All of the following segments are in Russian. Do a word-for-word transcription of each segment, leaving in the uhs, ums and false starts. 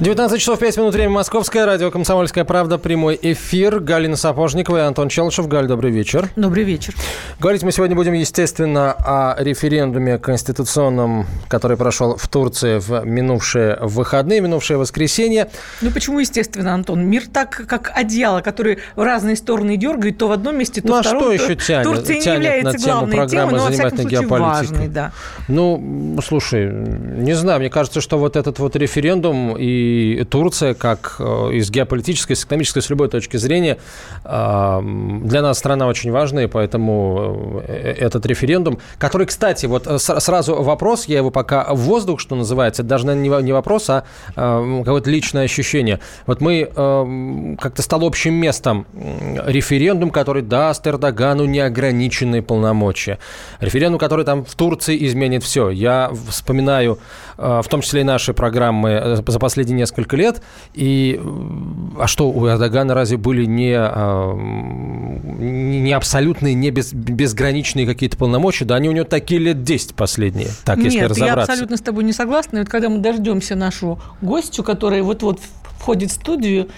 девятнадцать часов пять минут, время московское, радио «Комсомольская правда», прямой эфир. Галина Сапожникова и Антон Челышев. Галь, добрый вечер. Добрый вечер. Говорить мы сегодня будем, естественно, о референдуме конституционном, который прошел в Турции в минувшие выходные, минувшее воскресенье. Ну почему, естественно, Антон? Мир так, как одеяло, которое в разные стороны дергает, то в одном месте, то ну, в втором. Ну а что еще тянет? Турция тянет не является на главной тему программы «Занимательная геополитика». Важный, да. Ну, слушай, не знаю, мне кажется, что вот этот вот референдум и И Турция, как из геополитической, с экономической, с любой точки зрения, для нас страна очень важная, поэтому этот референдум, который, кстати, вот сразу вопрос, я его пока в воздух, что называется, даже, наверное, не вопрос, а какое-то личное ощущение. Вот мы как-то стал общим местом референдум, который даст Эрдогану неограниченные полномочия. Референдум, который там в Турции изменит все. Я вспоминаю, в том числе и наши программы за последние несколько лет, и а что, у Эрдогана разве были не, не абсолютные, не без, безграничные какие-то полномочия? Да они у него такие лет десять последние, так, Нет, если разобраться. Нет, я абсолютно с тобой не согласна. И вот когда мы дождемся нашу гостью, которая вот-вот входит в студию,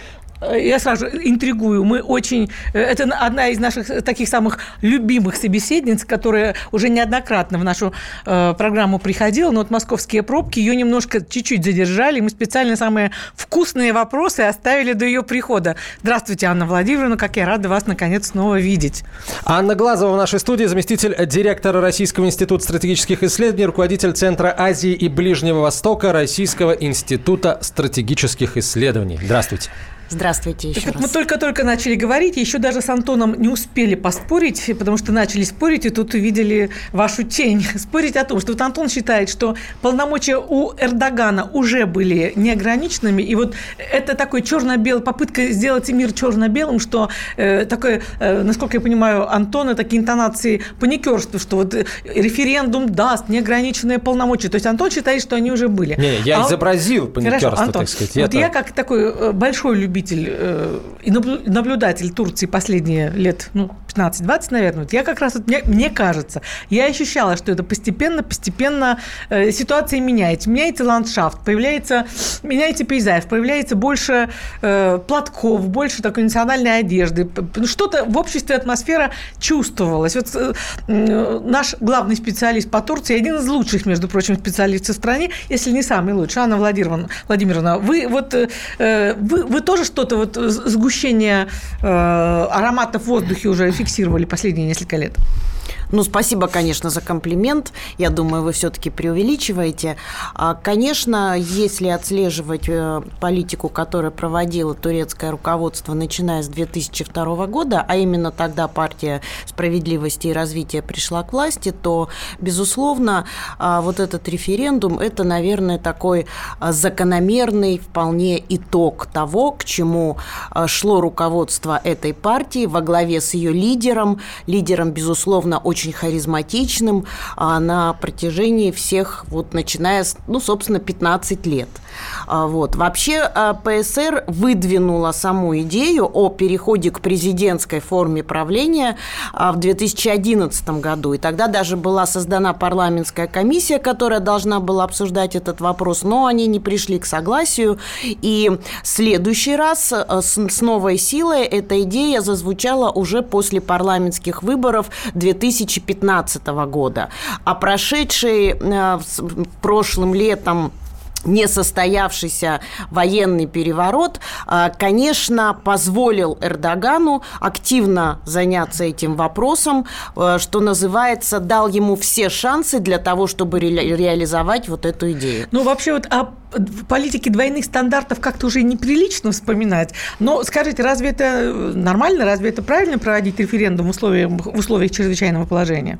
я сразу интригую. Мы очень... Это одна из наших таких самых любимых собеседниц, которая уже неоднократно в нашу э, программу приходила, но вот московские пробки ее немножко чуть-чуть задержали. Мы специально самые вкусные вопросы оставили до ее прихода. Здравствуйте, Анна Владимировна. Как я рада вас, наконец, снова видеть. Анна Глазова в нашей студии, заместитель директора Российского института стратегических исследований, руководитель Центра Азии и Ближнего Востока Российского института стратегических исследований. Здравствуйте. Здравствуйте еще так раз. Мы только-только начали говорить, еще даже с Антоном не успели поспорить, потому что начали спорить, и тут увидели вашу тень. Спорить о том, что вот Антон считает, что полномочия у Эрдогана уже были неограниченными, и вот это такой черно-белый, попытка сделать мир черно-белым, что э, такое, э, насколько я понимаю, Антона, такие интонации паникерства, что вот референдум даст неограниченные полномочия. То есть Антон считает, что они уже были. Не, я а изобразил он... паникерство, Хорошо, Антон, так сказать. Вот это... я как такой большой любитель и наблюдатель Турции последние лет ну, пятнадцать-двадцать, наверное, я как раз, вот, мне, мне кажется, я ощущала, что это постепенно, постепенно э, ситуация меняется. Меняется ландшафт, появляется, меняется пейзаж, появляется больше э, платков, больше такой национальной одежды. Что-то в обществе атмосфера чувствовалась. Вот, э, э, наш главный специалист по Турции, один из лучших, между прочим, специалистов в стране, если не самый лучший, Анна Владимировна, Владимировна вы, вот, э, вы, вы тоже что-то, вот сгущение э, ароматов в воздухе уже фиксировали последние несколько лет. Ну, спасибо, конечно, за комплимент. Я думаю, вы все-таки преувеличиваете. Конечно, если отслеживать политику, которую проводило турецкое руководство, начиная с две тысячи второго года, а именно тогда партия справедливости и развития пришла к власти, то, безусловно, вот этот референдум – это, наверное, такой закономерный вполне итог того, к чему шло руководство этой партии во главе с ее лидером. Лидером, безусловно, очень очень харизматичным а, на протяжении всех, вот, начиная с, ну, собственно, пятнадцати лет. А, вот. Вообще а, ПСР выдвинула саму идею о переходе к президентской форме правления а, в две тысячи одиннадцатом году. И тогда даже была создана парламентская комиссия, которая должна была обсуждать этот вопрос, но они не пришли к согласию. И в следующий раз а, с, с новой силой эта идея зазвучала уже после парламентских выборов две тысячи пятнадцатого года, а прошедший э, прошлым летом несостоявшийся военный переворот, конечно, позволил Эрдогану активно заняться этим вопросом, что называется, дал ему все шансы для того, чтобы ре- реализовать вот эту идею. Ну, вообще, вот о политике двойных стандартов как-то уже неприлично вспоминать. Но скажите, разве это нормально, разве это правильно проводить референдум в условиях, в условиях чрезвычайного положения?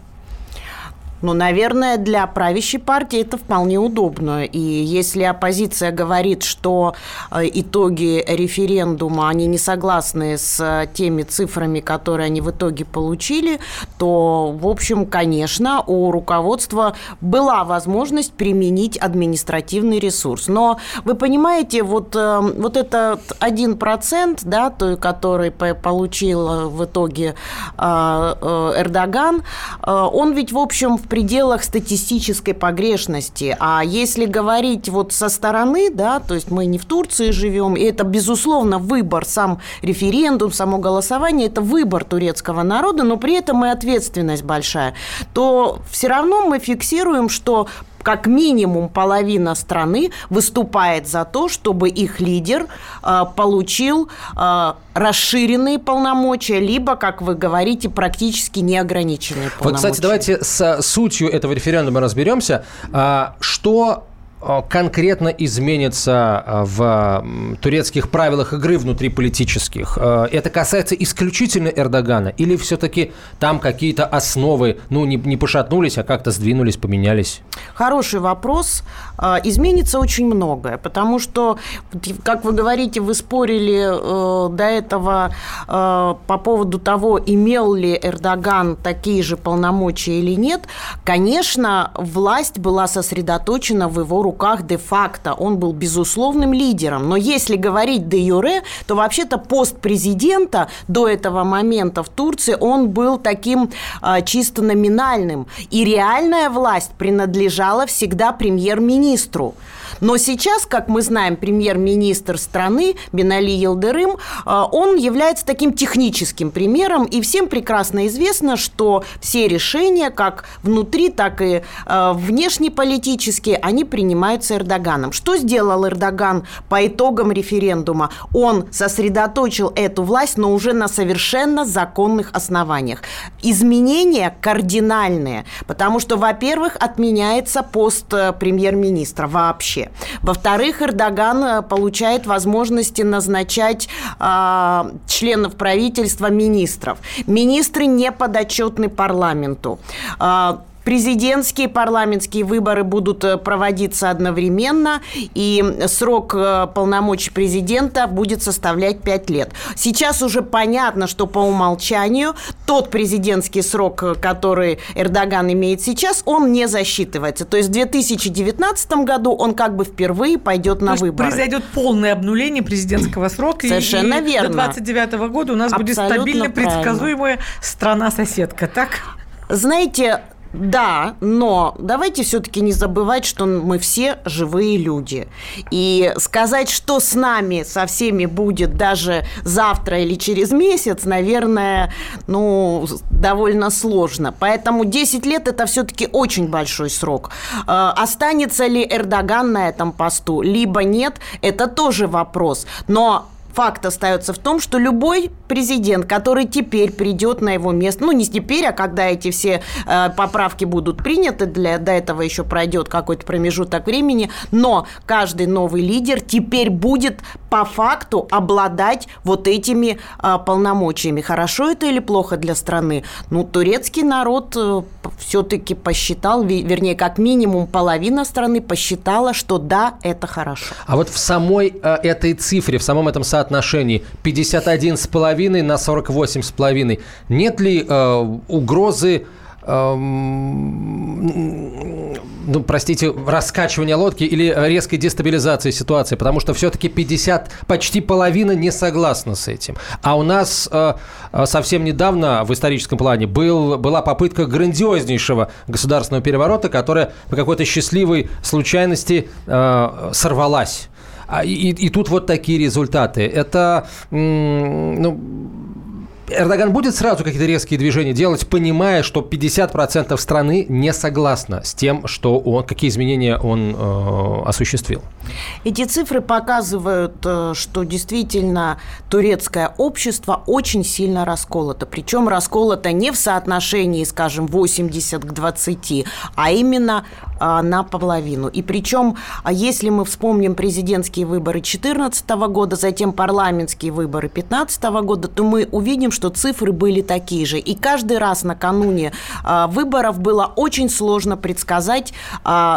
Ну, наверное, для правящей партии это вполне удобно. И если оппозиция говорит, что итоги референдума, они не согласны с теми цифрами, которые они в итоге получили, то, в общем, конечно, у руководства была возможность применить административный ресурс. Но вы понимаете, вот, вот этот один процент, да, той, который получил в итоге Эрдоган, он ведь, в общем, в пределах статистической погрешности. А если говорить вот со стороны, да, то есть мы не в Турции живем, и это, безусловно, выбор, сам референдум, само голосование, это выбор турецкого народа, но при этом и ответственность большая, то все равно мы фиксируем, что как минимум половина страны выступает за то, чтобы их лидер э, получил э, расширенные полномочия, либо, как вы говорите, практически неограниченные полномочия. Вот, кстати, давайте с сутью этого референдума разберемся. Что конкретно изменится в турецких правилах игры внутриполитических? Это касается исключительно Эрдогана? Или все-таки там какие-то основы, ну, не, не пошатнулись, а как-то сдвинулись, поменялись? Хороший вопрос. Изменится очень многое, потому что, как вы говорите, вы спорили до этого по поводу того, имел ли Эрдоган такие же полномочия или нет. Конечно, власть была сосредоточена в его руках. де-факто. Он был безусловным лидером. Но если говорить де-юре, то вообще-то пост президента до этого момента в Турции, он был таким а, чисто номинальным. И реальная власть принадлежала всегда премьер-министру. Но сейчас, как мы знаем, премьер-министр страны Бинали Йылдырым, а, он является таким техническим примером. И всем прекрасно известно, что все решения, как внутри, так и а, внешнеполитические, они принимаются Эрдоганом. Что сделал Эрдоган по итогам референдума? Он сосредоточил эту власть, но уже на совершенно законных основаниях. Изменения кардинальные, потому что, во-первых, отменяется пост премьер-министра вообще. Во-вторых, Эрдоган получает возможности назначать э, членов правительства, министров. Министры не подотчетны парламенту. Президентские, парламентские выборы будут проводиться одновременно, и срок полномочий президента будет составлять пять лет. Сейчас уже понятно, что по умолчанию тот президентский срок, который Эрдоган имеет сейчас, он не засчитывается. То есть в две тысячи девятнадцатом году он как бы впервые пойдет на выборы. То есть произойдет полное обнуление президентского срока. Совершенно и, и верно. До двадцать девятого года у нас абсолютно будет стабильно правильно. Предсказуемая страна-соседка, так? Знаете... Да, но давайте все-таки не забывать, что мы все живые люди. И сказать, что с нами, со всеми будет даже завтра или через месяц, наверное, ну, довольно сложно. Поэтому десять лет – это все-таки очень большой срок. Останется ли Эрдоган на этом посту, либо нет – это тоже вопрос. Но... факт остается в том, что любой президент, который теперь придет на его место, ну, не теперь, а когда эти все э, поправки будут приняты, для, до этого еще пройдет какой-то промежуток времени, но каждый новый лидер теперь будет по факту обладать вот этими э, полномочиями. Хорошо это или плохо для страны? Ну, турецкий народ э, все-таки посчитал, вернее, как минимум половина страны посчитала, что да, это хорошо. А вот в самой э, этой цифре, в самом этом соотношении, отношений пятьдесят один целых пять на сорок восемь целых пять. Нет ли э, угрозы, э, ну, простите, раскачивания лодки или резкой дестабилизации ситуации? Потому что все-таки пятьдесят, почти половина не согласна с этим. А у нас э, совсем недавно в историческом плане был, была попытка грандиознейшего государственного переворота, которая по какой-то счастливой случайности э, сорвалась. И, и тут вот такие результаты. Это, ну, Эрдоган будет сразу какие-то резкие движения делать, понимая, что пятьдесят процентов страны не согласна с тем, что он, какие изменения он э, осуществил? Эти цифры показывают, что действительно турецкое общество очень сильно расколото. Причем расколото не в соотношении, скажем, восемьдесят к двадцати, а именно на половину. И причем, если мы вспомним президентские выборы две тысячи четырнадцатого года, затем парламентские выборы две тысячи пятнадцатого года, то мы увидим, что цифры были такие же. И каждый раз накануне выборов было очень сложно предсказать,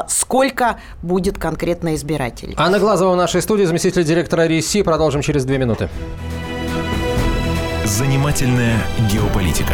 сколько будет конкретно избирателей. Анна Глазова в нашей студии, заместитель директора РИСИ. Продолжим через две минуты. Занимательная геополитика.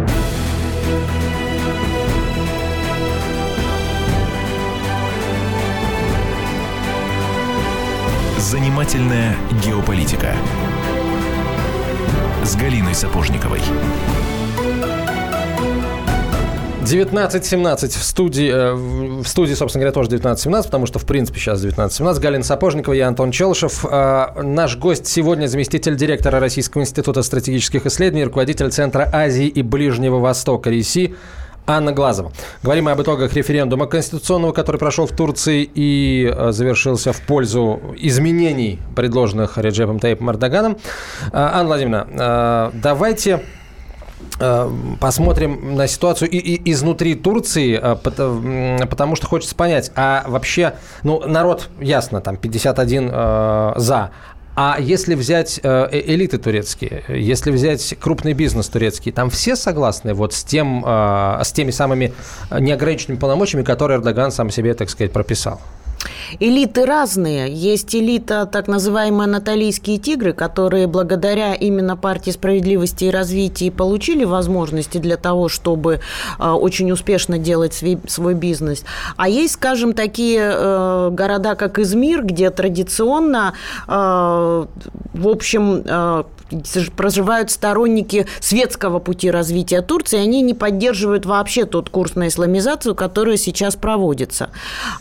Занимательная геополитика с Галиной Сапожниковой. девятнадцать семнадцать в студии, в студии, собственно говоря, тоже девятнадцать семнадцать, потому что, в принципе, сейчас девятнадцать семнадцать. Галина Сапожникова, я Антон Челышев. Наш гость сегодня заместитель директора Российского института стратегических исследований, руководитель Центра Азии и Ближнего Востока РИСИ Анна Глазова. Говорим мы об итогах референдума конституционного, который прошел в Турции и завершился в пользу изменений, предложенных Реджепом Тайипом Эрдоганом. Анна Владимировна, давайте посмотрим на ситуацию и, и изнутри Турции, потому что хочется понять, а вообще, ну, народ, ясно, там пятьдесят один э, за. А если взять элиты турецкие, если взять крупный бизнес турецкий, там все согласны вот с, тем, с теми самыми неограниченными полномочиями, которые Эрдоган сам себе, так сказать, прописал? Элиты разные. Есть элита, так называемые анатолийские тигры, которые благодаря именно партии справедливости и развития получили возможности для того, чтобы очень успешно делать свой бизнес. А есть, скажем, такие города, как Измир, где традиционно, в общем, проживают сторонники светского пути развития Турции, они не поддерживают вообще тот курс на исламизацию, который сейчас проводится.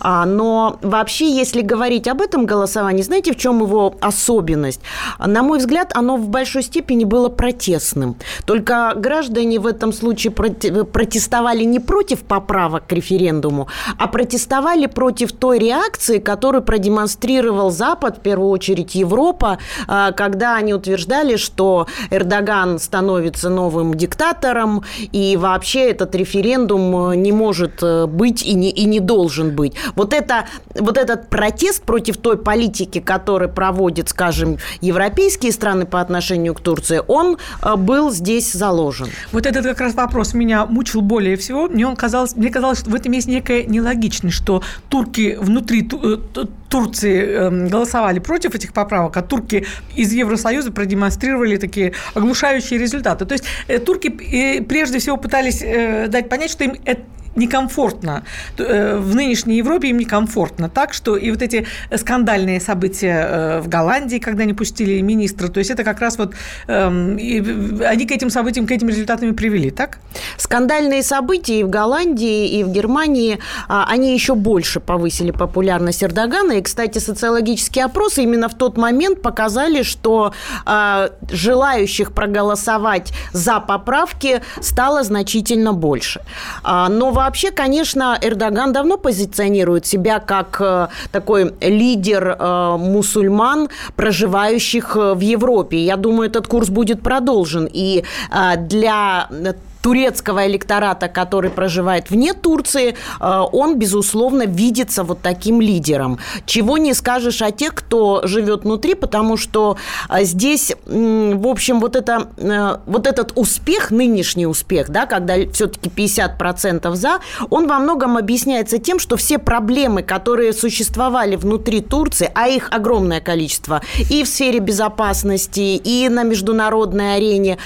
Но вообще, если говорить об этом голосовании, знаете, в чем его особенность? На мой взгляд, оно в большой степени было протестным. Только граждане в этом случае протестовали не против поправок к референдуму, а протестовали против той реакции, которую продемонстрировал Запад, в первую очередь Европа, когда они утверждали, что Эрдоган становится новым диктатором, и вообще этот референдум не может быть и не, и не должен быть. Вот, это, вот этот протест против той политики, которую проводят, скажем, европейские страны по отношению к Турции, он был здесь заложен. Вот этот как раз вопрос меня мучил более всего. Мне, он казалось, мне казалось, что в этом есть некая нелогичность, что турки внутри Турции голосовали против этих поправок, а турки из Евросоюза продемонстрировали такие оглушающие результаты. То есть турки прежде всего пытались дать понять, что им это некомфортно. В нынешней Европе им некомфортно. Так что и вот эти скандальные события в Голландии, когда не пустили министра, то есть это как раз вот они к этим событиям, к этим результатам и привели, так? Скандальные события и в Голландии, и в Германии, они еще больше повысили популярность Эрдогана. И, кстати, социологические опросы именно в тот момент показали, что желающих проголосовать за поправки стало значительно больше. Но вообще, конечно, Эрдоган давно позиционирует себя как такой лидер мусульман, проживающих в Европе. Я думаю, этот курс будет продолжен. И для турецкого электората, который проживает вне Турции, он, безусловно, видится вот таким лидером. Чего не скажешь о тех, кто живет внутри, потому что здесь, в общем, вот, это, вот этот успех, нынешний успех, да, когда все-таки пятьдесят процентов за, он во многом объясняется тем, что все проблемы, которые существовали внутри Турции, а их огромное количество, и в сфере безопасности, и на международной арене,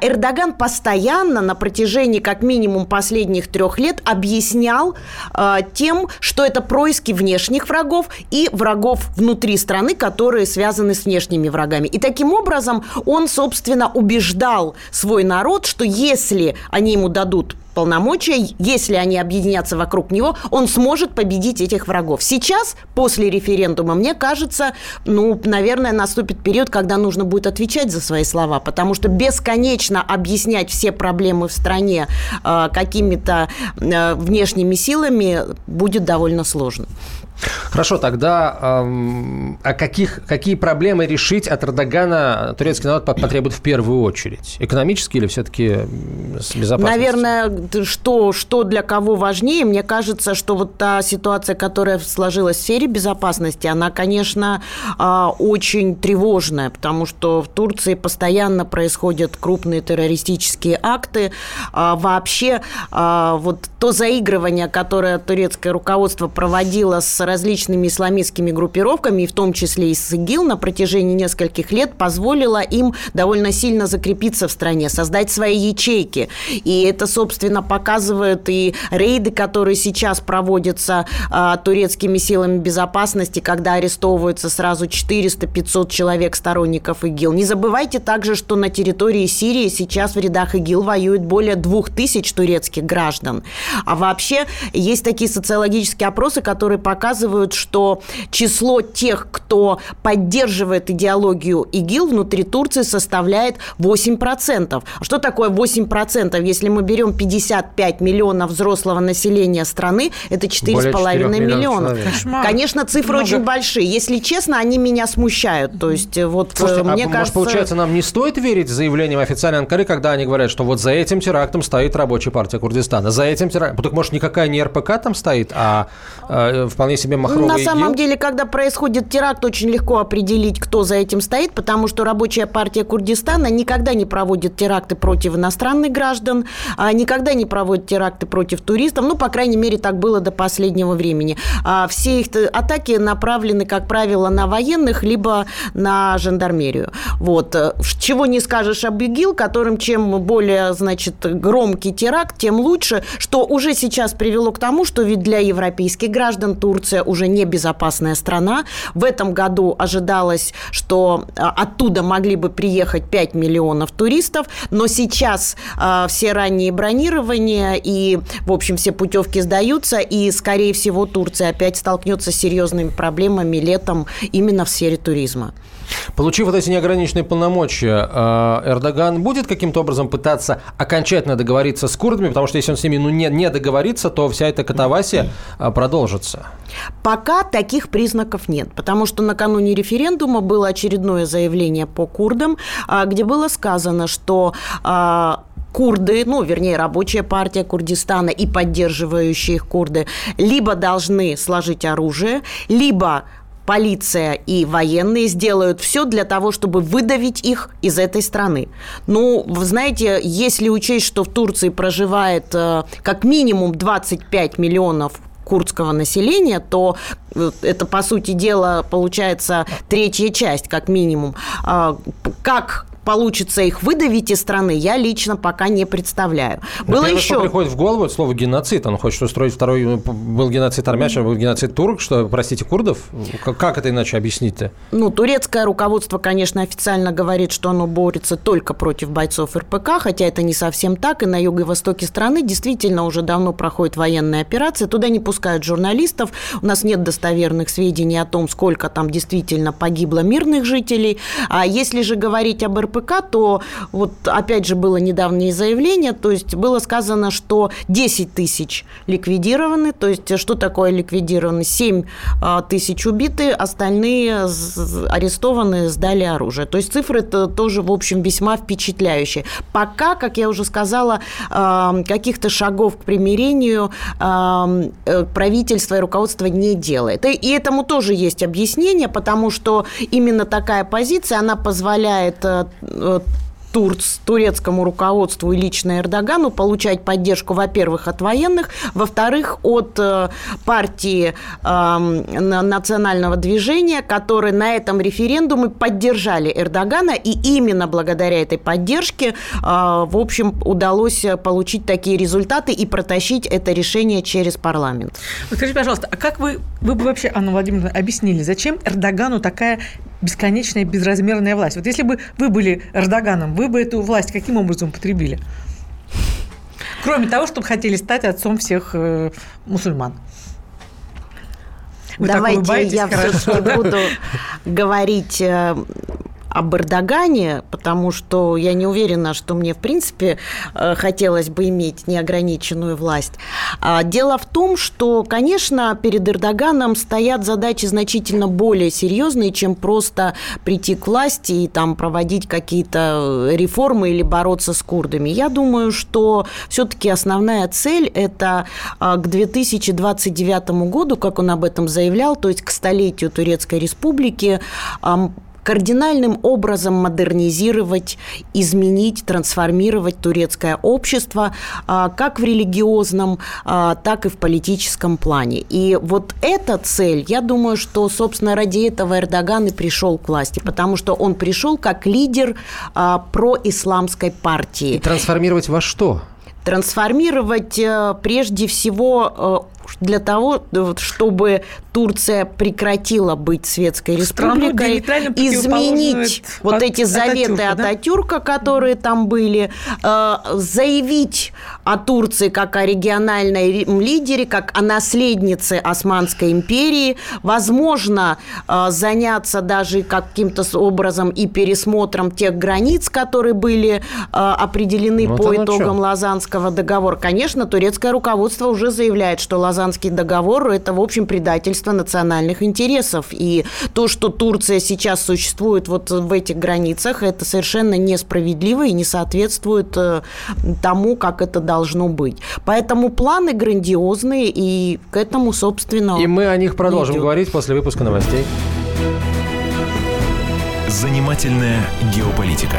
Эрдоган постоянно на протяжении как минимум последних трех лет объяснял э, тем, что это происки внешних врагов и врагов внутри страны, которые связаны с внешними врагами. И таким образом он, собственно, убеждал свой народ, что если они ему дадут полномочия, если они объединятся вокруг него, он сможет победить этих врагов. Сейчас, после референдума, мне кажется, ну, наверное, наступит период, когда нужно будет отвечать за свои слова, потому что бесконечно объяснять все проблемы в стране э, какими-то э, внешними силами будет довольно сложно. Хорошо, тогда эм, а каких, какие проблемы решить от Эрдогана турецкий народ потребует в первую очередь? Экономические или все-таки с безопасностью? Наверное, что, что для кого важнее? Мне кажется, что вот та ситуация, которая сложилась в сфере безопасности, она, конечно, э, очень тревожная, потому что в Турции постоянно происходят крупные террористические акты. Э, вообще, э, вот то заигрывание, которое турецкое руководство проводило с различными исламистскими группировками, и в том числе и с ИГИЛ, на протяжении нескольких лет позволило им довольно сильно закрепиться в стране, создать свои ячейки. И это, собственно, показывает и рейды, которые сейчас проводятся а, турецкими силами безопасности, когда арестовываются сразу четыреста-пятьсот человек, сторонников ИГИЛ. Не забывайте также, что на территории Сирии сейчас в рядах ИГИЛ воюет более двух тысяч турецких граждан. А вообще есть такие социологические опросы, которые показывают, что число тех, кто поддерживает идеологию ИГИЛ внутри Турции, составляет восемь процентов. Что такое восемь процентов? Если мы берем пятьдесят пять миллионов взрослого населения страны, это четыре с половиной миллиона. Конечно, цифры много. Очень большие. Если честно, они меня смущают. То есть, вот, слушайте, мне а, кажется... может, получается, нам не стоит верить заявлениям официальной Анкары, когда они говорят, что вот за этим терактом стоит Рабочая партия Курдистана, за этим терактом... Так, может, никакая не эр пэ ка там стоит, а э, вполне себе махровый ИГИЛ? На самом деле, когда происходит теракт, очень легко определить, кто за этим стоит, потому что Рабочая партия Курдистана никогда не проводит теракты против иностранных граждан, никогда не проводит теракты против туристов. Ну, по крайней мере, так было до последнего времени. Все их атаки направлены, как правило, на военных, либо на жандармерию. Вот. Чего не скажешь об ИГИЛ, которым чем более, значит, громкий теракт, тем лучше, что уже сейчас привело к тому, что ведь для европейских граждан Турция уже небезопасная страна. В этом году ожидалось, что оттуда могли бы приехать пять миллионов туристов, но сейчас э, все ранние бронирования и, в общем, все путевки сдаются, и, скорее всего, Турция опять столкнется с серьезными проблемами летом именно в сфере туризма. Получив вот эти неограниченные полномочия, Эрдоган будет каким-то образом пытаться окончательно договориться с курдами, потому что если он с ними ну, не, не договорится, то вся эта катавасия продолжится. Пока таких признаков нет, потому что накануне референдума было очередное заявление по курдам, где было сказано, что... курды, ну, вернее, Рабочая партия Курдистана и поддерживающие их курды либо должны сложить оружие, либо полиция и военные сделают все для того, чтобы выдавить их из этой страны. Ну, вы знаете, если учесть, что в Турции проживает э, как минимум двадцать пять миллионов курдского населения, то это, по сути дела, получается третья часть, как минимум. Э, как получится их выдавить из страны, я лично пока не представляю. Но было первое, еще... что приходит в голову, это слово геноцид. Он хочет устроить второй... Был геноцид армян, был геноцид турок, что, простите, курдов? Как это иначе объяснить-то? Ну, турецкое руководство, конечно, официально говорит, что оно борется только против бойцов эр пэ ка, хотя это не совсем так. И на юго-востоке страны действительно уже давно проходят военные операции. Туда не пускают журналистов. У нас нет достоверных сведений о том, сколько там действительно погибло мирных жителей. А если же говорить об эр пэ ка, то вот опять же было недавнее заявление, то есть было сказано, что десять тысяч ликвидированы, то есть что такое ликвидированы? семь тысяч убиты, остальные арестованы, сдали оружие. То есть цифры это тоже, в общем, весьма впечатляющие. Пока, как я уже сказала, каких-то шагов к примирению правительство и руководство не делает. И этому тоже есть объяснение, потому что именно такая позиция, она позволяет Турц, турецкому руководству и лично Эрдогану получать поддержку, во-первых, от военных, во-вторых, от э, партии э, национального движения, которые на этом референдуме поддержали Эрдогана, и именно благодаря этой поддержке, э, в общем, удалось получить такие результаты и протащить это решение через парламент. Скажите, пожалуйста, а как вы, вы бы вообще, Анна Владимировна, объяснили, зачем Эрдогану такая бесконечная, безразмерная власть? Вот если бы вы были Эрдоганом, вы бы эту власть каким образом употребили? Кроме того, чтобы хотели стать отцом всех э, мусульман. Вы Давайте я все-таки буду говорить э, об Эрдогане, потому что я не уверена, что мне, в принципе, э, хотелось бы иметь неограниченную власть. А дело в том, что, конечно, перед Эрдоганом стоят задачи значительно более серьезные, чем просто прийти к власти и там проводить какие-то реформы или бороться с курдами. Я думаю, что все-таки основная цель – это к две тысячи двадцать девятому году, как он об этом заявлял, то есть к столетию Турецкой Республики, э, кардинальным образом модернизировать, изменить, трансформировать турецкое общество как в религиозном, так и в политическом плане. И вот эта цель, я думаю, что, собственно, ради этого Эрдоган и пришел к власти, потому что он пришел как лидер происламской партии. И трансформировать во что? Трансформировать прежде всего для того, чтобы Турция прекратила быть светской республикой, изменить вот от, эти заветы Ататюрка, да? Ататюрка, которые там были, заявить о Турции как о региональном лидере, как о наследнице Османской империи, возможно, заняться даже каким-то образом и пересмотром тех границ, которые были определены вот по итогам что? Лозаннского договора. Конечно, турецкое руководство уже заявляет, что Лозаннский Лозаннский договор – это, в общем, предательство национальных интересов. И то, что Турция сейчас существует вот в этих границах, это совершенно несправедливо и не соответствует тому, как это должно быть. Поэтому планы грандиозные, и к этому, собственно, и мы о них продолжим идет. Говорить после выпуска новостей. Занимательная геополитика.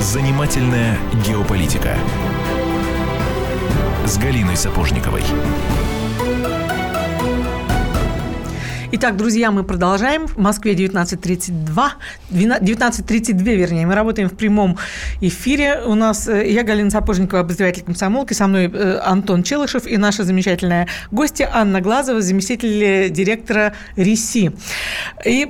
Занимательная геополитика с Галиной Сапожниковой. Итак, друзья, мы продолжаем. В Москве девятнадцать тридцать два, девятнадцать тридцать два, вернее. Мы работаем в прямом эфире. У нас я, Галина Сапожникова, обозреватель «Комсомолки». Со мной Антон Челышев и наша замечательная гостья Анна Глазова, заместитель директора РИСИ. И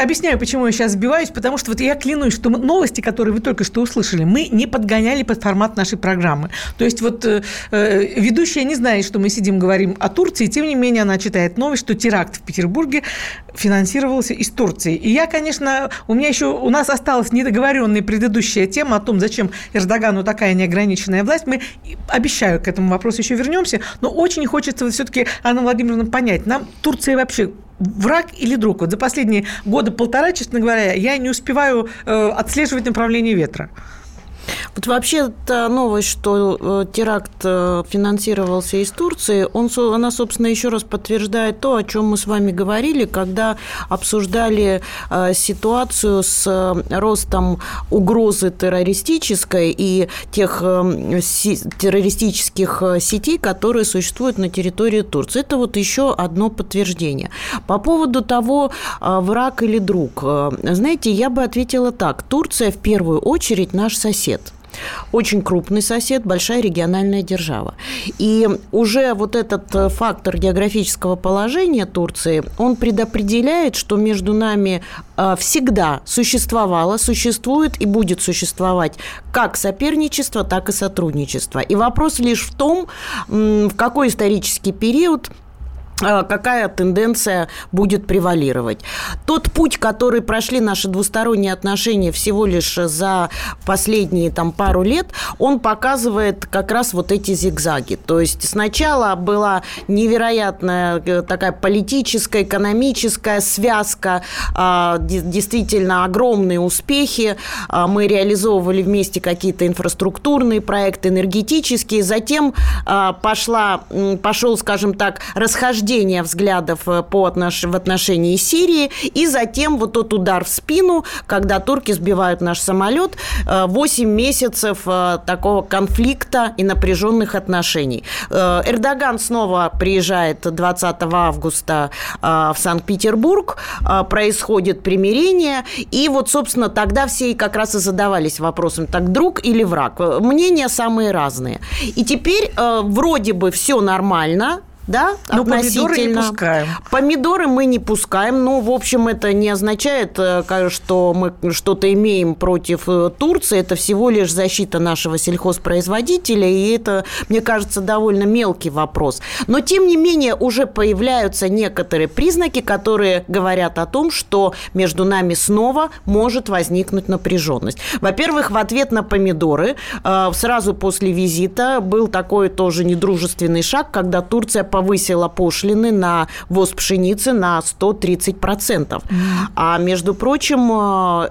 объясняю, почему я сейчас сбиваюсь, потому что вот я клянусь, что новости, которые вы только что услышали, мы не подгоняли под формат нашей программы. То есть вот э, ведущая не знает, что мы сидим, говорим о Турции, тем не менее она читает новость, что теракт в Петербурге финансировался из Турции. И я, конечно, у меня еще, у нас осталась недоговоренная предыдущая тема о том, зачем Эрдогану такая неограниченная власть. Мы, обещаю, к этому вопросу еще вернемся, но очень хочется вот все-таки, Анна Владимировна, понять, нам Турция вообще... враг или друг? Вот за последние года полтора, честно говоря, я не успеваю э, отслеживать направление ветра. Вот вообще та новость, что теракт финансировался из Турции, он, она, собственно, еще раз подтверждает то, о чем мы с вами говорили, когда обсуждали ситуацию с ростом угрозы террористической и тех террористических сетей, которые существуют на территории Турции. Это вот еще одно подтверждение. По поводу того, враг или друг. Знаете, я бы ответила так. Турция в первую очередь наш сосед. Очень крупный сосед, большая региональная держава. И уже вот этот фактор географического положения Турции, он предопределяет, что между нами всегда существовало, существует и будет существовать как соперничество, так и сотрудничество. И вопрос лишь в том, в какой исторический период какая тенденция будет превалировать. Тот путь, который прошли наши двусторонние отношения всего лишь за последние там, пару лет, он показывает как раз вот эти зигзаги. То есть сначала была невероятная такая политическая, экономическая связка, действительно огромные успехи. Мы реализовывали вместе какие-то инфраструктурные проекты, энергетические. Затем пошла, пошел, скажем так, расхождение взглядов по отнош... в отношении Сирии, и затем вот тот удар в спину, когда турки сбивают наш самолет, восемь месяцев такого конфликта и напряженных отношений. Эрдоган снова приезжает двадцатого августа в Санкт-Петербург, происходит примирение, и вот, собственно, тогда все и как раз и задавались вопросом, так друг или враг? Мнения самые разные. И теперь вроде бы все нормально, да, но относительно. Помидоры не пускаем. Помидоры мы не пускаем. Ну, в общем, это не означает, что мы что-то имеем против Турции. Это всего лишь защита нашего сельхозпроизводителя. И это, мне кажется, довольно мелкий вопрос. Но, тем не менее, уже появляются некоторые признаки, которые говорят о том, что между нами снова может возникнуть напряженность. Во-первых, в ответ на помидоры сразу после визита был такой тоже недружественный шаг, когда Турция по повысила пошлины на ввоз пшеницы на сто тридцать процентов. А, между прочим,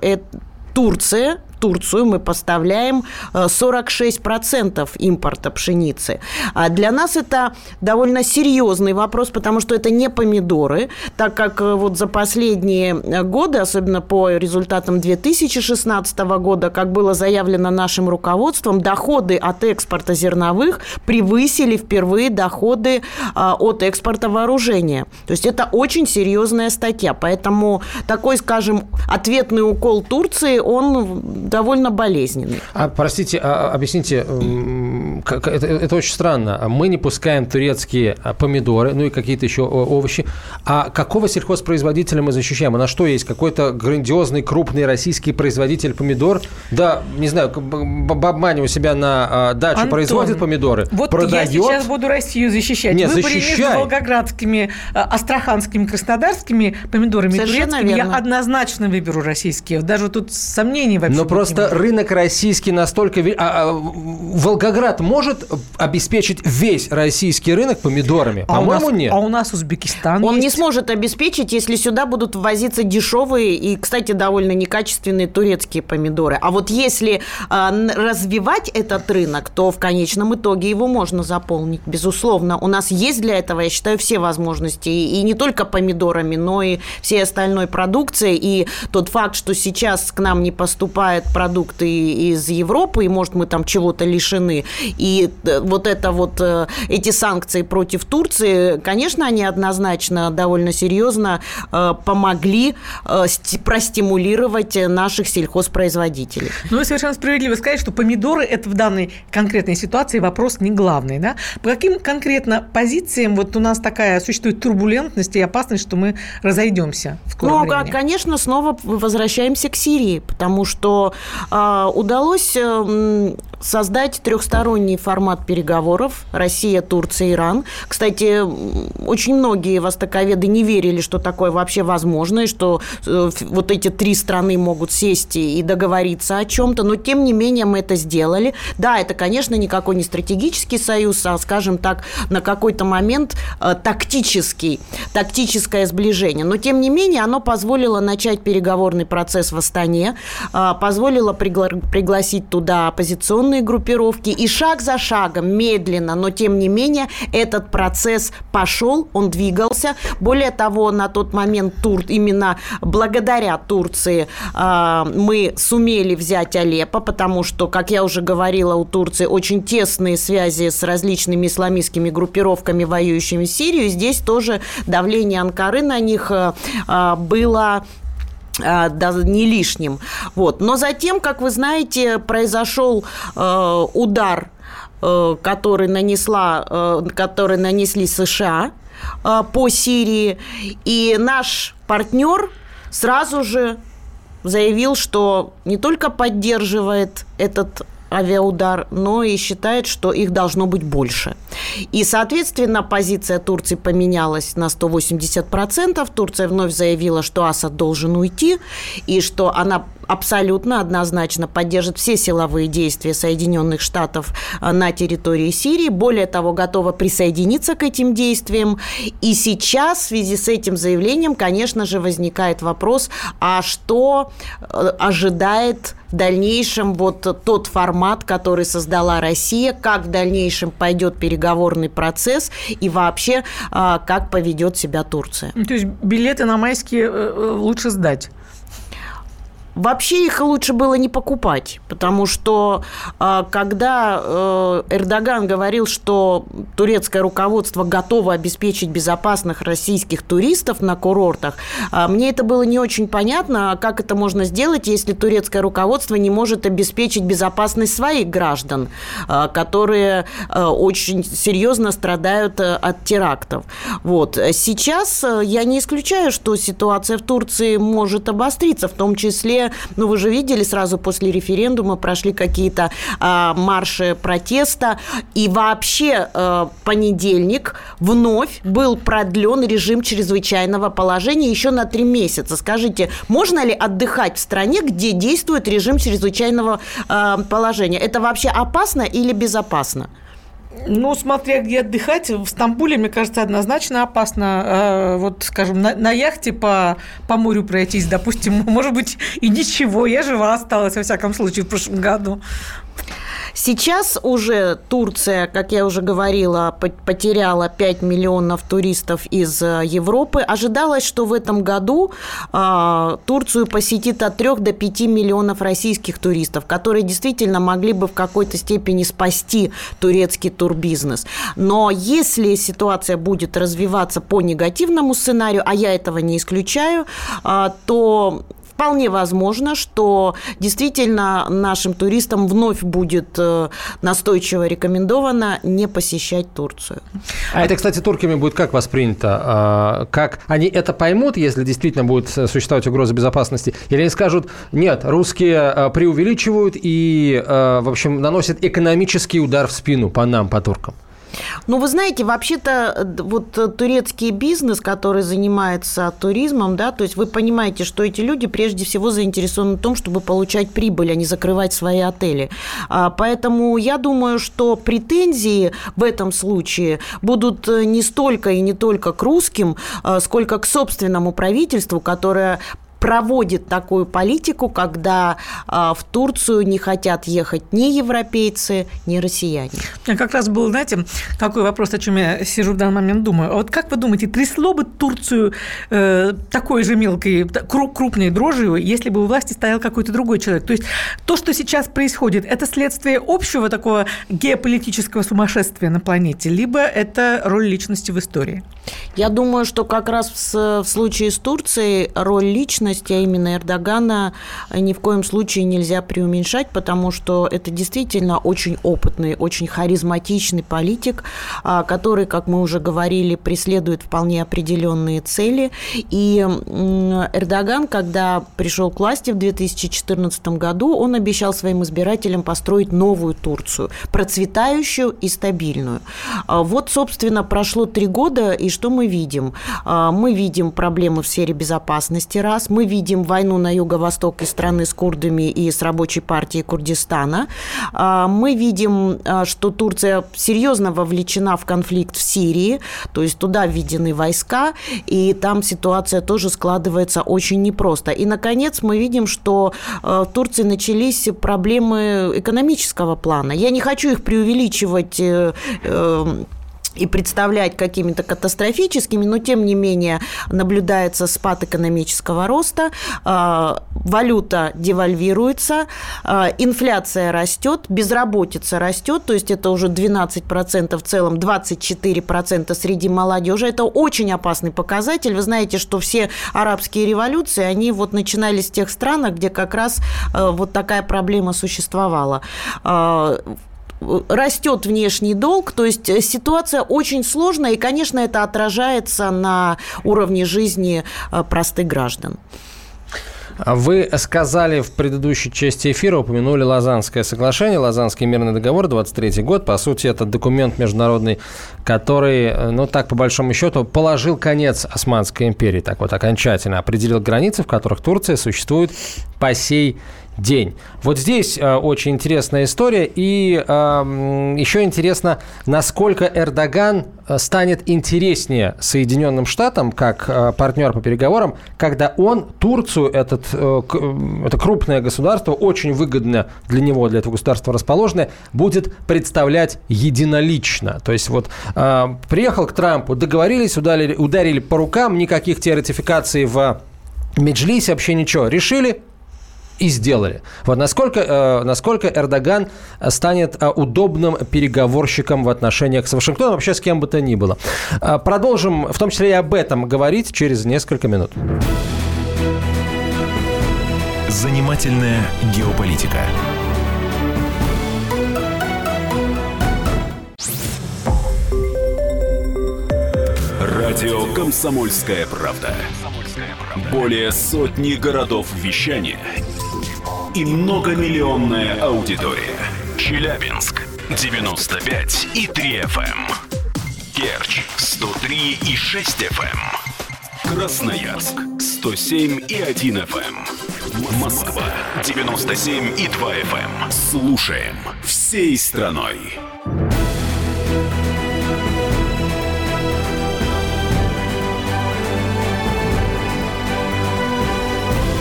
это Турция... Турцию мы поставляем сорок шесть процентов импорта пшеницы. А для нас это довольно серьезный вопрос, потому что это не помидоры, так как вот за последние годы, особенно по результатам две тысячи шестнадцатого года, как было заявлено нашим руководством, доходы от экспорта зерновых превысили впервые доходы от экспорта вооружения. То есть это очень серьезная статья. Поэтому такой, скажем, ответный укол Турции, он довольно болезненный. А, простите, а, объясните, как, это, это очень странно. Мы не пускаем турецкие помидоры, ну и какие-то еще овощи. А какого сельхозпроизводителя мы защищаем? А на что есть? Какой-то грандиозный, крупный российский производитель помидор? Да, не знаю, обманывая себя на дачу, Антон, производит помидоры, вот продает. Я сейчас буду Россию защищать. Нет, выборе защищай. Между волгоградскими, астраханскими, краснодарскими помидорами совершенно турецкими верно. Я однозначно выберу российские. Даже тут сомнений вообще. Но просто рынок российский настолько... А, а, Волгоград может обеспечить весь российский рынок помидорами? А По-моему, у нас, нет. А у нас Узбекистан Он есть. Не сможет обеспечить, если сюда будут ввозиться дешевые и, кстати, довольно некачественные турецкие помидоры. А вот если а, развивать этот рынок, то в конечном итоге его можно заполнить, безусловно. У нас есть для этого, я считаю, все возможности. И, и не только помидорами, но и всей остальной продукцией. И тот факт, что сейчас к нам не поступает продукты из Европы, и, может, мы там чего-то лишены. И вот это вот, эти санкции против Турции, конечно, они однозначно довольно серьезно помогли простимулировать наших сельхозпроизводителей. Ну, и совершенно справедливо сказать, что помидоры – это в данной конкретной ситуации вопрос не главный, да? По каким конкретно позициям вот у нас такая существует турбулентность и опасность, что мы разойдемся в скором времени? Ну, конечно, снова возвращаемся к Сирии, потому что удалось создать трехсторонний формат переговоров Россия, Турция, Иран. Кстати, очень многие востоковеды не верили, что такое вообще возможно, и что вот эти три страны могут сесть и договориться о чем-то, но тем не менее мы это сделали. Да, это, конечно, никакой не стратегический союз, а, скажем так, на какой-то момент тактический, тактическое сближение. Но тем не менее оно позволило начать переговорный процесс в Астане, позволила пригла- пригласить туда оппозиционные группировки. И шаг за шагом, медленно, но тем не менее, этот процесс пошел, он двигался. Более того, на тот момент Тур... именно благодаря Турции э, мы сумели взять Алеппо, потому что, как я уже говорила, у Турции очень тесные связи с различными исламистскими группировками, воюющими в Сирию. Здесь тоже давление Анкары на них э, было... даже не лишним. Вот. Но затем, как вы знаете, произошел э, удар, э, который, нанесла, э, который нанесли США э, по Сирии, и наш партнер сразу же заявил, что не только поддерживает этот авиаудар, но и считает, что их должно быть больше. И, соответственно, позиция Турции поменялась на сто восемьдесят процентов. Турция вновь заявила, что Асад должен уйти, и что она абсолютно однозначно поддержит все силовые действия Соединенных Штатов на территории Сирии. Более того, готова присоединиться к этим действиям. И сейчас в связи с этим заявлением, конечно же, возникает вопрос, а что ожидает в дальнейшем вот тот формат, который создала Россия, как в дальнейшем пойдет переговорный процесс и вообще как поведет себя Турция. То есть билеты на майские лучше сдать? Вообще их лучше было не покупать, потому что когда Эрдоган говорил, что турецкое руководство готово обеспечить безопасных российских туристов на курортах, мне это было не очень понятно, как это можно сделать, если турецкое руководство не может обеспечить безопасность своих граждан, которые очень серьезно страдают от терактов. Вот. Сейчас я не исключаю, что ситуация в Турции может обостриться, в том числе. Ну, вы же видели, сразу после референдума прошли какие-то э, марши протеста. И вообще э, понедельник вновь был продлен режим чрезвычайного положения еще на три месяца. Скажите, можно ли отдыхать в стране, где действует режим чрезвычайного э, положения? Это вообще опасно или безопасно? Ну, смотря где отдыхать, в Стамбуле, мне кажется, однозначно опасно. Вот, скажем, на, на яхте по, по морю пройтись, допустим, может быть, и ничего. Я жива осталась, во всяком случае, в прошлом году. Сейчас уже Турция, как я уже говорила, потеряла пять миллионов туристов из Европы. Ожидалось, что в этом году э, Турцию посетит от трёх до пяти миллионов российских туристов, которые действительно могли бы в какой-то степени спасти турецкий турбизнес. Но если ситуация будет развиваться по негативному сценарию, а я этого не исключаю, э, то... Вполне возможно, что действительно нашим туристам вновь будет настойчиво рекомендовано не посещать Турцию. А это, кстати, турками будет как воспринято? Как они это поймут, если действительно будет существовать угроза безопасности? Или они скажут, нет, русские преувеличивают и, в общем, наносят экономический удар в спину по нам, по туркам? Ну, вы знаете, вообще-то вот турецкий бизнес, который занимается туризмом, да, то есть вы понимаете, что эти люди прежде всего заинтересованы в том, чтобы получать прибыль, а не закрывать свои отели. Поэтому я думаю, что претензии в этом случае будут не столько и не только к русским, сколько к собственному правительству, которое... проводит такую политику, когда а, в Турцию не хотят ехать ни европейцы, ни россияне. Как раз был, знаете, такой вопрос, о чем я сижу в данный момент думаю. Вот как вы думаете, трясло бы Турцию э, такой же мелкой, крупной дрожью, если бы у власти стоял какой-то другой человек? То есть то, что сейчас происходит, это следствие общего такого геополитического сумасшествия на планете, либо это роль личности в истории? Я думаю, что как раз в, в случае с Турцией роль личности, а именно Эрдогана, ни в коем случае нельзя преуменьшать, потому что это действительно очень опытный, очень харизматичный политик, который, как мы уже говорили, преследует вполне определенные цели. И Эрдоган, когда пришел к власти в две тысячи четырнадцатом году, он обещал своим избирателям построить новую Турцию, процветающую и стабильную. Вот, собственно, прошло три года, и что мы видим? Мы видим проблемы в сфере безопасности, раз. Мы видим войну на юго-востоке страны с курдами и с рабочей партией Курдистана. Мы видим, что Турция серьезно вовлечена в конфликт в Сирии, то есть туда введены войска, и там ситуация тоже складывается очень непросто. И, наконец, мы видим, что в Турции начались проблемы экономического плана. Я не хочу их преувеличивать и представлять какими-то катастрофическими, но, тем не менее, наблюдается спад экономического роста, валюта девальвируется, инфляция растет, безработица растет, то есть это уже двенадцать процентов в целом, двадцать четыре процента среди молодежи. Это очень опасный показатель. Вы знаете, что все арабские революции, они вот начинались в тех странах, где как раз вот такая проблема существовала. Растет внешний долг, то есть ситуация очень сложная, и, конечно, это отражается на уровне жизни простых граждан. Вы сказали в предыдущей части эфира, упомянули Лозаннское соглашение, Лозаннский мирный договор, двадцать третий год. По сути, это документ международный, который, ну так, по большому счету, положил конец Османской империи, так вот окончательно определил границы, в которых Турция существует по сей день. Вот здесь э, очень интересная история, и э, еще интересно, насколько Эрдоган станет интереснее Соединенным Штатам как э, партнер по переговорам, когда он Турцию, этот, э, к, это крупное государство, очень выгодно для него, для этого государства расположенное, будет представлять единолично. То есть вот э, приехал к Трампу, договорились, ударили, ударили по рукам, никаких те ратификаций в Меджлисе, вообще ничего, решили и сделали. Вот насколько, э, насколько Эрдоган станет э, удобным переговорщиком в отношениях с Вашингтоном, вообще с кем бы то ни было. Э, продолжим, в том числе и об этом, говорить через несколько минут. Занимательная геополитика. Радио «Комсомольская правда». Более сотни городов вещания и многомиллионная аудитория. Челябинск девяносто пять и три эф эм, Керчь сто три и шесть эф эм, Красноярск сто семь и один эф эм, Москва девяносто семь и два эф эм. Слушаем всей страной.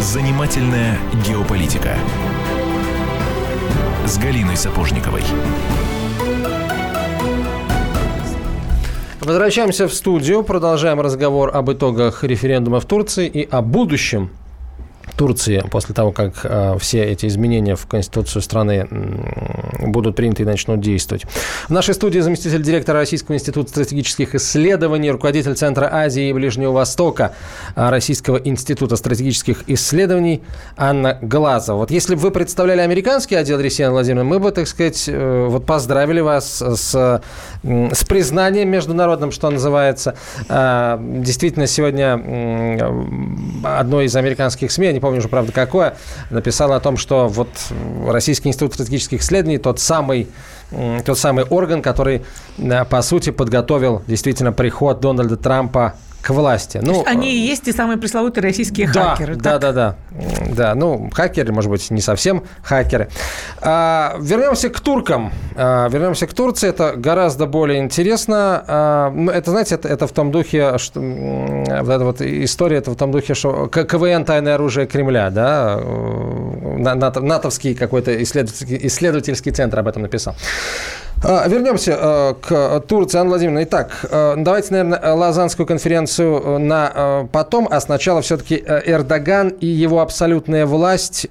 Занимательная геополитика с Галиной Сапожниковой. Возвращаемся в студию, продолжаем разговор об итогах референдума в Турции и о будущем Турции после того, как э, все эти изменения в Конституцию страны э, будут приняты и начнут действовать. В нашей студии заместитель директора Российского института стратегических исследований, руководитель Центра Азии и Ближнего Востока э, Российского института стратегических исследований Анна Глазова. Вот если бы вы представляли американский отдел, Россия Владимировна, мы бы, так сказать, э, вот поздравили вас с, э, с признанием международным, что называется. Э, действительно, сегодня э, одно из американских СМИ, не помню уже, правда, какое, написал о том, что вот Российский институт стратегических исследований, тот самый, тот самый орган, который, по сути, подготовил действительно приход Дональда Трампа к власти. Ну, они и есть те самые пресловутые российские да, хакеры. Да, да, да, да. Ну, хакеры, может быть, не совсем хакеры. А, вернемся к туркам. А, вернемся к Турции. Это гораздо более интересно. А, это, знаете, это, это в том духе, что, вот эта вот история, это в том духе, что КВН «Тайное оружие Кремля», да, натовский какой-то исследовательский, исследовательский центр об этом написал. Вернемся к Турции, Анна Владимировна. Итак, давайте, наверное, Лозаннскую конференцию на потом, а сначала все-таки Эрдоган и его абсолютная власть.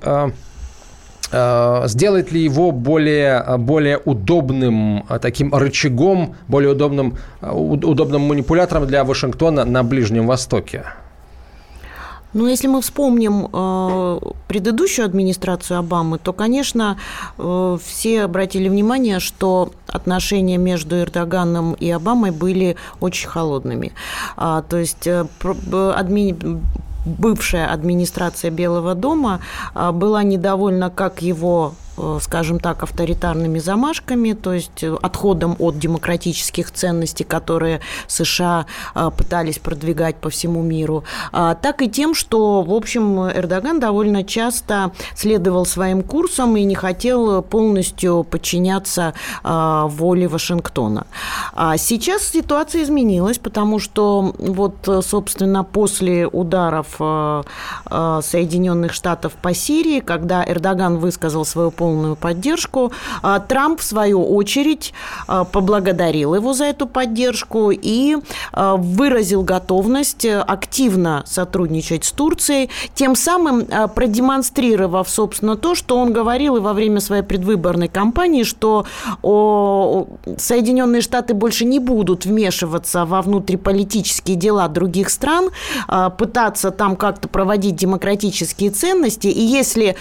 Сделает ли его более, более удобным таким рычагом, более удобным, удобным манипулятором для Вашингтона на Ближнем Востоке? Ну, если мы вспомним э, предыдущую администрацию Обамы, то, конечно, э, все обратили внимание, что отношения между Эрдоганом и Обамой были очень холодными. А, то есть э, адми... бывшая администрация Белого дома э, была недовольна как его, скажем так, авторитарными замашками, то есть отходом от демократических ценностей, которые США пытались продвигать по всему миру, так и тем, что, в общем, Эрдоган довольно часто следовал своим курсам и не хотел полностью подчиняться воле Вашингтона. Сейчас ситуация изменилась, потому что вот, собственно, после ударов Соединенных Штатов по Сирии, когда Эрдоган высказал свою полностью полную поддержку, Трамп, в свою очередь, поблагодарил его за эту поддержку и выразил готовность активно сотрудничать с Турцией, тем самым продемонстрировав, собственно, то, что он говорил и во время своей предвыборной кампании, что Соединенные Штаты больше не будут вмешиваться во внутриполитические дела других стран, пытаться там как-то проводить демократические ценности, и если,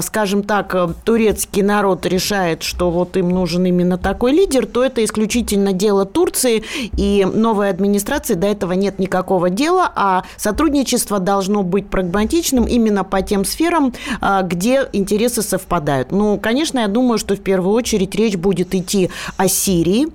скажем так, турецкие турецкий народ решает, что вот им нужен именно такой лидер, то это исключительно дело Турции, и новой администрации до этого нет никакого дела, а сотрудничество должно быть прагматичным именно по тем сферам, где интересы совпадают. Ну, конечно, я думаю, что в первую очередь речь будет идти о Сирии,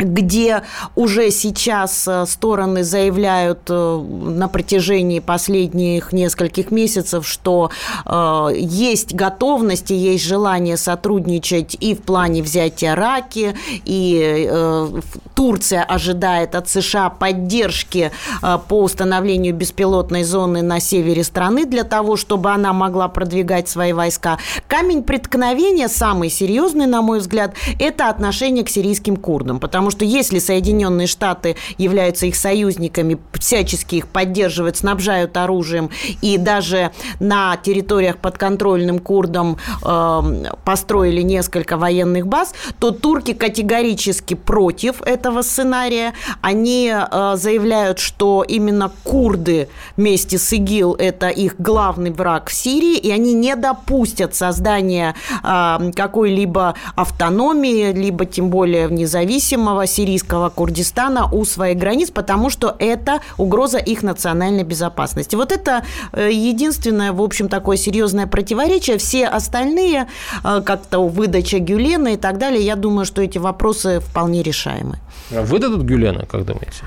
где уже сейчас стороны заявляют на протяжении последних нескольких месяцев, что э, есть готовность и есть желание сотрудничать и в плане взятия Раки, и э, Турция ожидает от США поддержки э, по установлению беспилотной зоны на севере страны для того, чтобы она могла продвигать свои войска. Камень преткновения, самый серьезный, на мой взгляд, это отношение к сирийским курдам, потому Потому что если Соединенные Штаты являются их союзниками, всячески их поддерживают, снабжают оружием, и даже на территориях подконтрольным курдам э, построили несколько военных баз, то турки категорически против этого сценария. Они э, заявляют, что именно курды вместе с ИГИЛ – это их главный враг в Сирии, и они не допустят создания э, какой-либо автономии, либо тем более независимости сирийского Курдистана у своих границ, потому что это угроза их национальной безопасности. Вот это единственное, в общем, такое серьезное противоречие. Все остальные, как-то выдача Гюлена и так далее, я думаю, что эти вопросы вполне решаемы. Выдадут Гюлена, как думаете?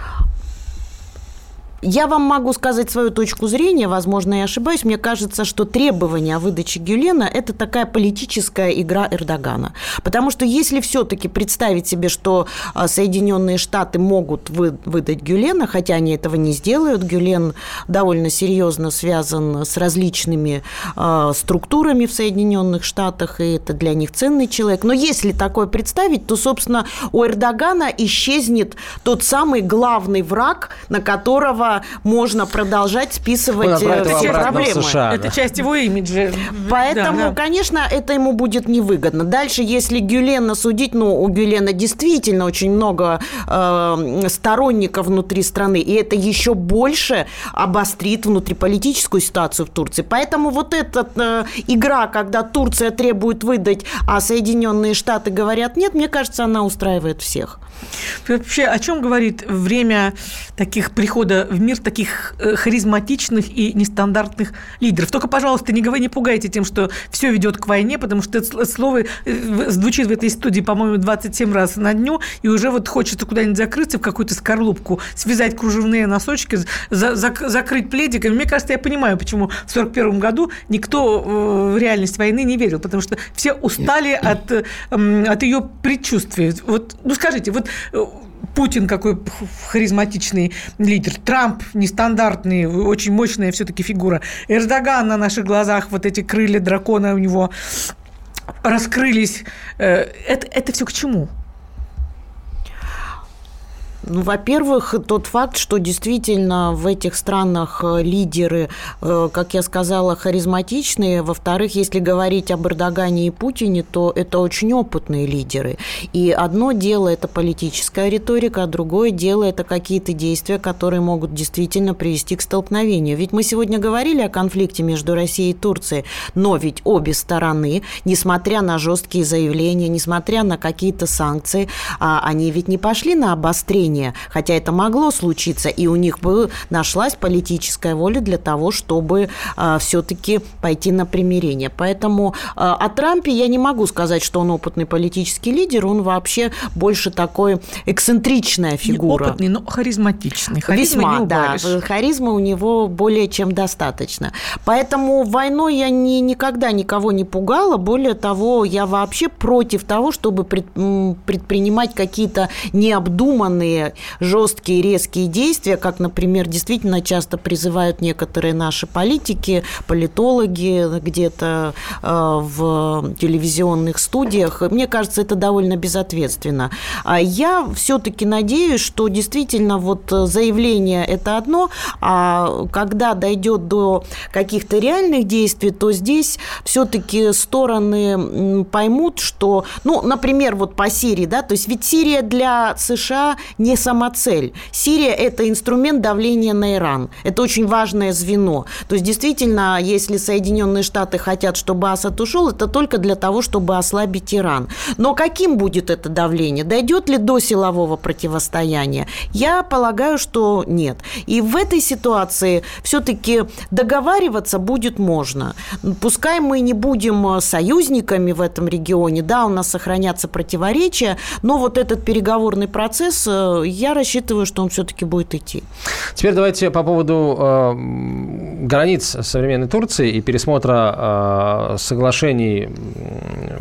Я вам могу сказать свою точку зрения, возможно, я ошибаюсь. Мне кажется, что требование о выдаче Гюлена – это такая политическая игра Эрдогана. Потому что если все-таки представить себе, что Соединенные Штаты могут выдать Гюлена, хотя они этого не сделают, Гюлен довольно серьезно связан с различными структурами в Соединенных Штатах, и это для них ценный человек. Но если такое представить, то, собственно, у Эрдогана исчезнет тот самый главный враг, на которого можно продолжать списывать все проблемы. США, это да. Часть его имиджа. Поэтому, да, да. конечно, это ему будет невыгодно. Дальше, если Гюлена судить, ну, у Гюлена действительно очень много э, сторонников внутри страны, и это еще больше обострит внутриполитическую ситуацию в Турции. Поэтому вот эта э, игра, когда Турция требует выдать, а Соединенные Штаты говорят нет, мне кажется, она устраивает всех. Вообще, о чем говорит время таких прихода в мир таких харизматичных и нестандартных лидеров? Только, пожалуйста, не, не пугайте тем, что все ведет к войне, потому что это слово звучит в этой студии, по-моему, двадцать семь раз на дню, и уже вот хочется куда-нибудь закрыться в какую-то скорлупку, связать кружевные носочки, за, за, закрыть пледиками. Мне кажется, я понимаю, почему в сорок первом году никто в реальность войны не верил, потому что все устали от, от ее предчувствий. Вот, ну, скажите, вот Путин какой харизматичный лидер, Трамп нестандартный, очень мощная все-таки фигура, Эрдоган на наших глазах, вот эти крылья дракона у него раскрылись. Это, это все к чему? Ну, во-первых, тот факт, что действительно в этих странах лидеры, как я сказала, харизматичные. Во-вторых, если говорить об Эрдогане и Путине, то это очень опытные лидеры. И одно дело – это политическая риторика, а другое дело – это какие-то действия, которые могут действительно привести к столкновению. Ведь мы сегодня говорили о конфликте между Россией и Турцией, но ведь обе стороны, несмотря на жесткие заявления, несмотря на какие-то санкции, они ведь не пошли на обострение. Хотя это могло случиться, и у них бы нашлась политическая воля для того, чтобы э, все-таки пойти на примирение. Поэтому э, о Трампе я не могу сказать, что он опытный политический лидер, он вообще больше такой эксцентричная фигура. Не опытный, но харизматичный. Харизма Весьма, не убавишь. Да, харизмы у него более чем достаточно. Поэтому войной я ни, никогда никого не пугала, более того, я вообще против того, чтобы предпринимать какие-то необдуманные жесткие, резкие действия, как, например, действительно часто призывают некоторые наши политики, политологи где-то в телевизионных студиях. Мне кажется, это довольно безответственно. Я все-таки надеюсь, что действительно вот заявление – это одно, а когда дойдет до каких-то реальных действий, то здесь все-таки стороны поймут, что, ну, например, вот по Сирии, да, то есть ведь Сирия для США не не самоцель. Сирия – это инструмент давления на Иран. Это очень важное звено. То есть, действительно, если Соединенные Штаты хотят, чтобы Асад ушел, это только для того, чтобы ослабить Иран. Но каким будет это давление? Дойдет ли до силового противостояния? Я полагаю, что нет. И в этой ситуации все-таки договариваться будет можно. Пускай мы не будем союзниками в этом регионе, да, у нас сохранятся противоречия, но вот этот переговорный процесс, я рассчитываю, что он все-таки будет идти. Теперь давайте по поводу э, границ современной Турции и пересмотра э, соглашений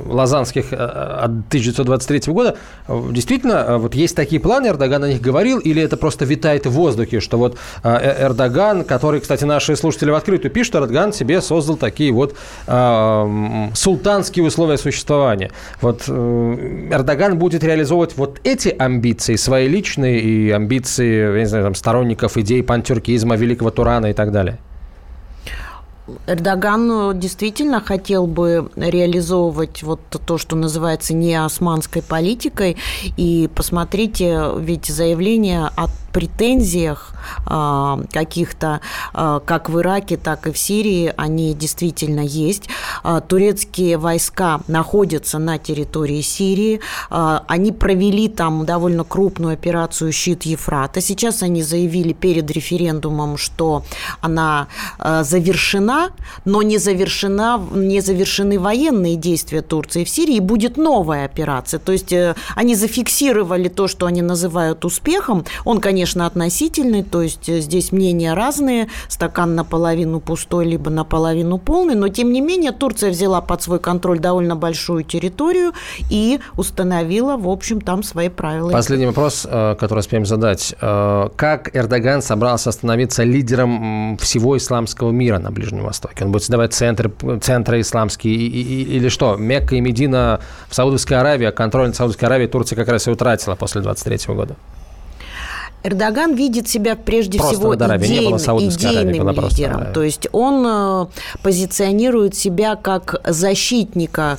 лозаннских от тысяча девятьсот двадцать третьего года. Действительно, вот есть такие планы, Эрдоган о них говорил, или это просто витает в воздухе, что вот Эрдоган, который, кстати, наши слушатели в открытую пишут, Эрдоган себе создал такие вот э, султанские условия существования. Вот э, Эрдоган будет реализовывать вот эти амбиции, свои личные и амбиции, я не знаю, там, сторонников идей пантюркизма, Великого Турана и так далее. Эрдоган действительно хотел бы реализовывать вот то, что называется неосманской политикой. И посмотрите, ведь заявление о претензиях каких-то, как в Ираке, так и в Сирии, они действительно есть. Турецкие войска находятся на территории Сирии. Они провели там довольно крупную операцию «Щит Евфрата». Сейчас они заявили перед референдумом, что она завершена, но не, завершена, не завершены военные действия Турции в Сирии, и будет новая операция. То есть они зафиксировали то, что они называют успехом. Он, конечно, относительный, то есть здесь мнения разные, стакан наполовину пустой, либо наполовину полный, но, тем не менее, Турция взяла под свой контроль довольно большую территорию и установила, в общем, там свои правила. Последний вопрос, который успеем задать. Как Эрдоган собрался становиться лидером всего исламского мира на Ближнем Востоке? Он будет создавать центры, центры исламские и, и, или что? Мекка и Медина в Саудовской Аравии, контроль над Саудовской Аравией Турция как раз и утратила после двадцать третьего года. Эрдоган видит себя прежде просто всего идейным, идейным Арабии, лидером. То есть он позиционирует себя как защитника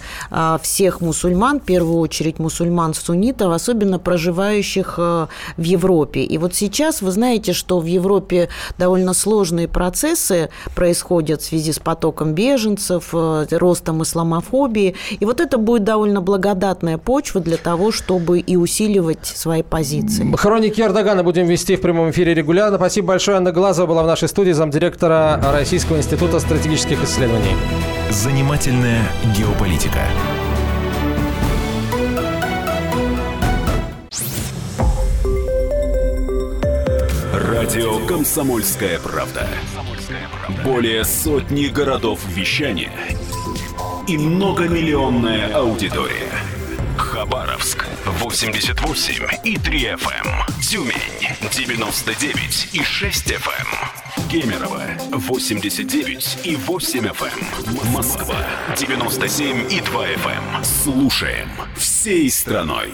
всех мусульман, в первую очередь мусульман-суннитов, особенно проживающих в Европе. И вот сейчас вы знаете, что в Европе довольно сложные процессы происходят в связи с потоком беженцев, ростом исламофобии. И вот это будет довольно благодатная почва для того, чтобы и усиливать свои позиции. Хроники Эрдогана будем вести в прямом эфире регулярно. Спасибо большое. Анна Глазова была в нашей студии, замдиректора Российского института стратегических исследований. Занимательная геополитика. Радио «Комсомольская правда». Более сотни городов вещания и многомиллионная аудитория. Хабаровск восемьдесят восемь и три эф эм, Тюмень девяносто девять и шесть эф эм, Кемерово восемьдесят девять и восемь эф эм, Москва девяносто семь и два эф эм. Слушаем всей страной.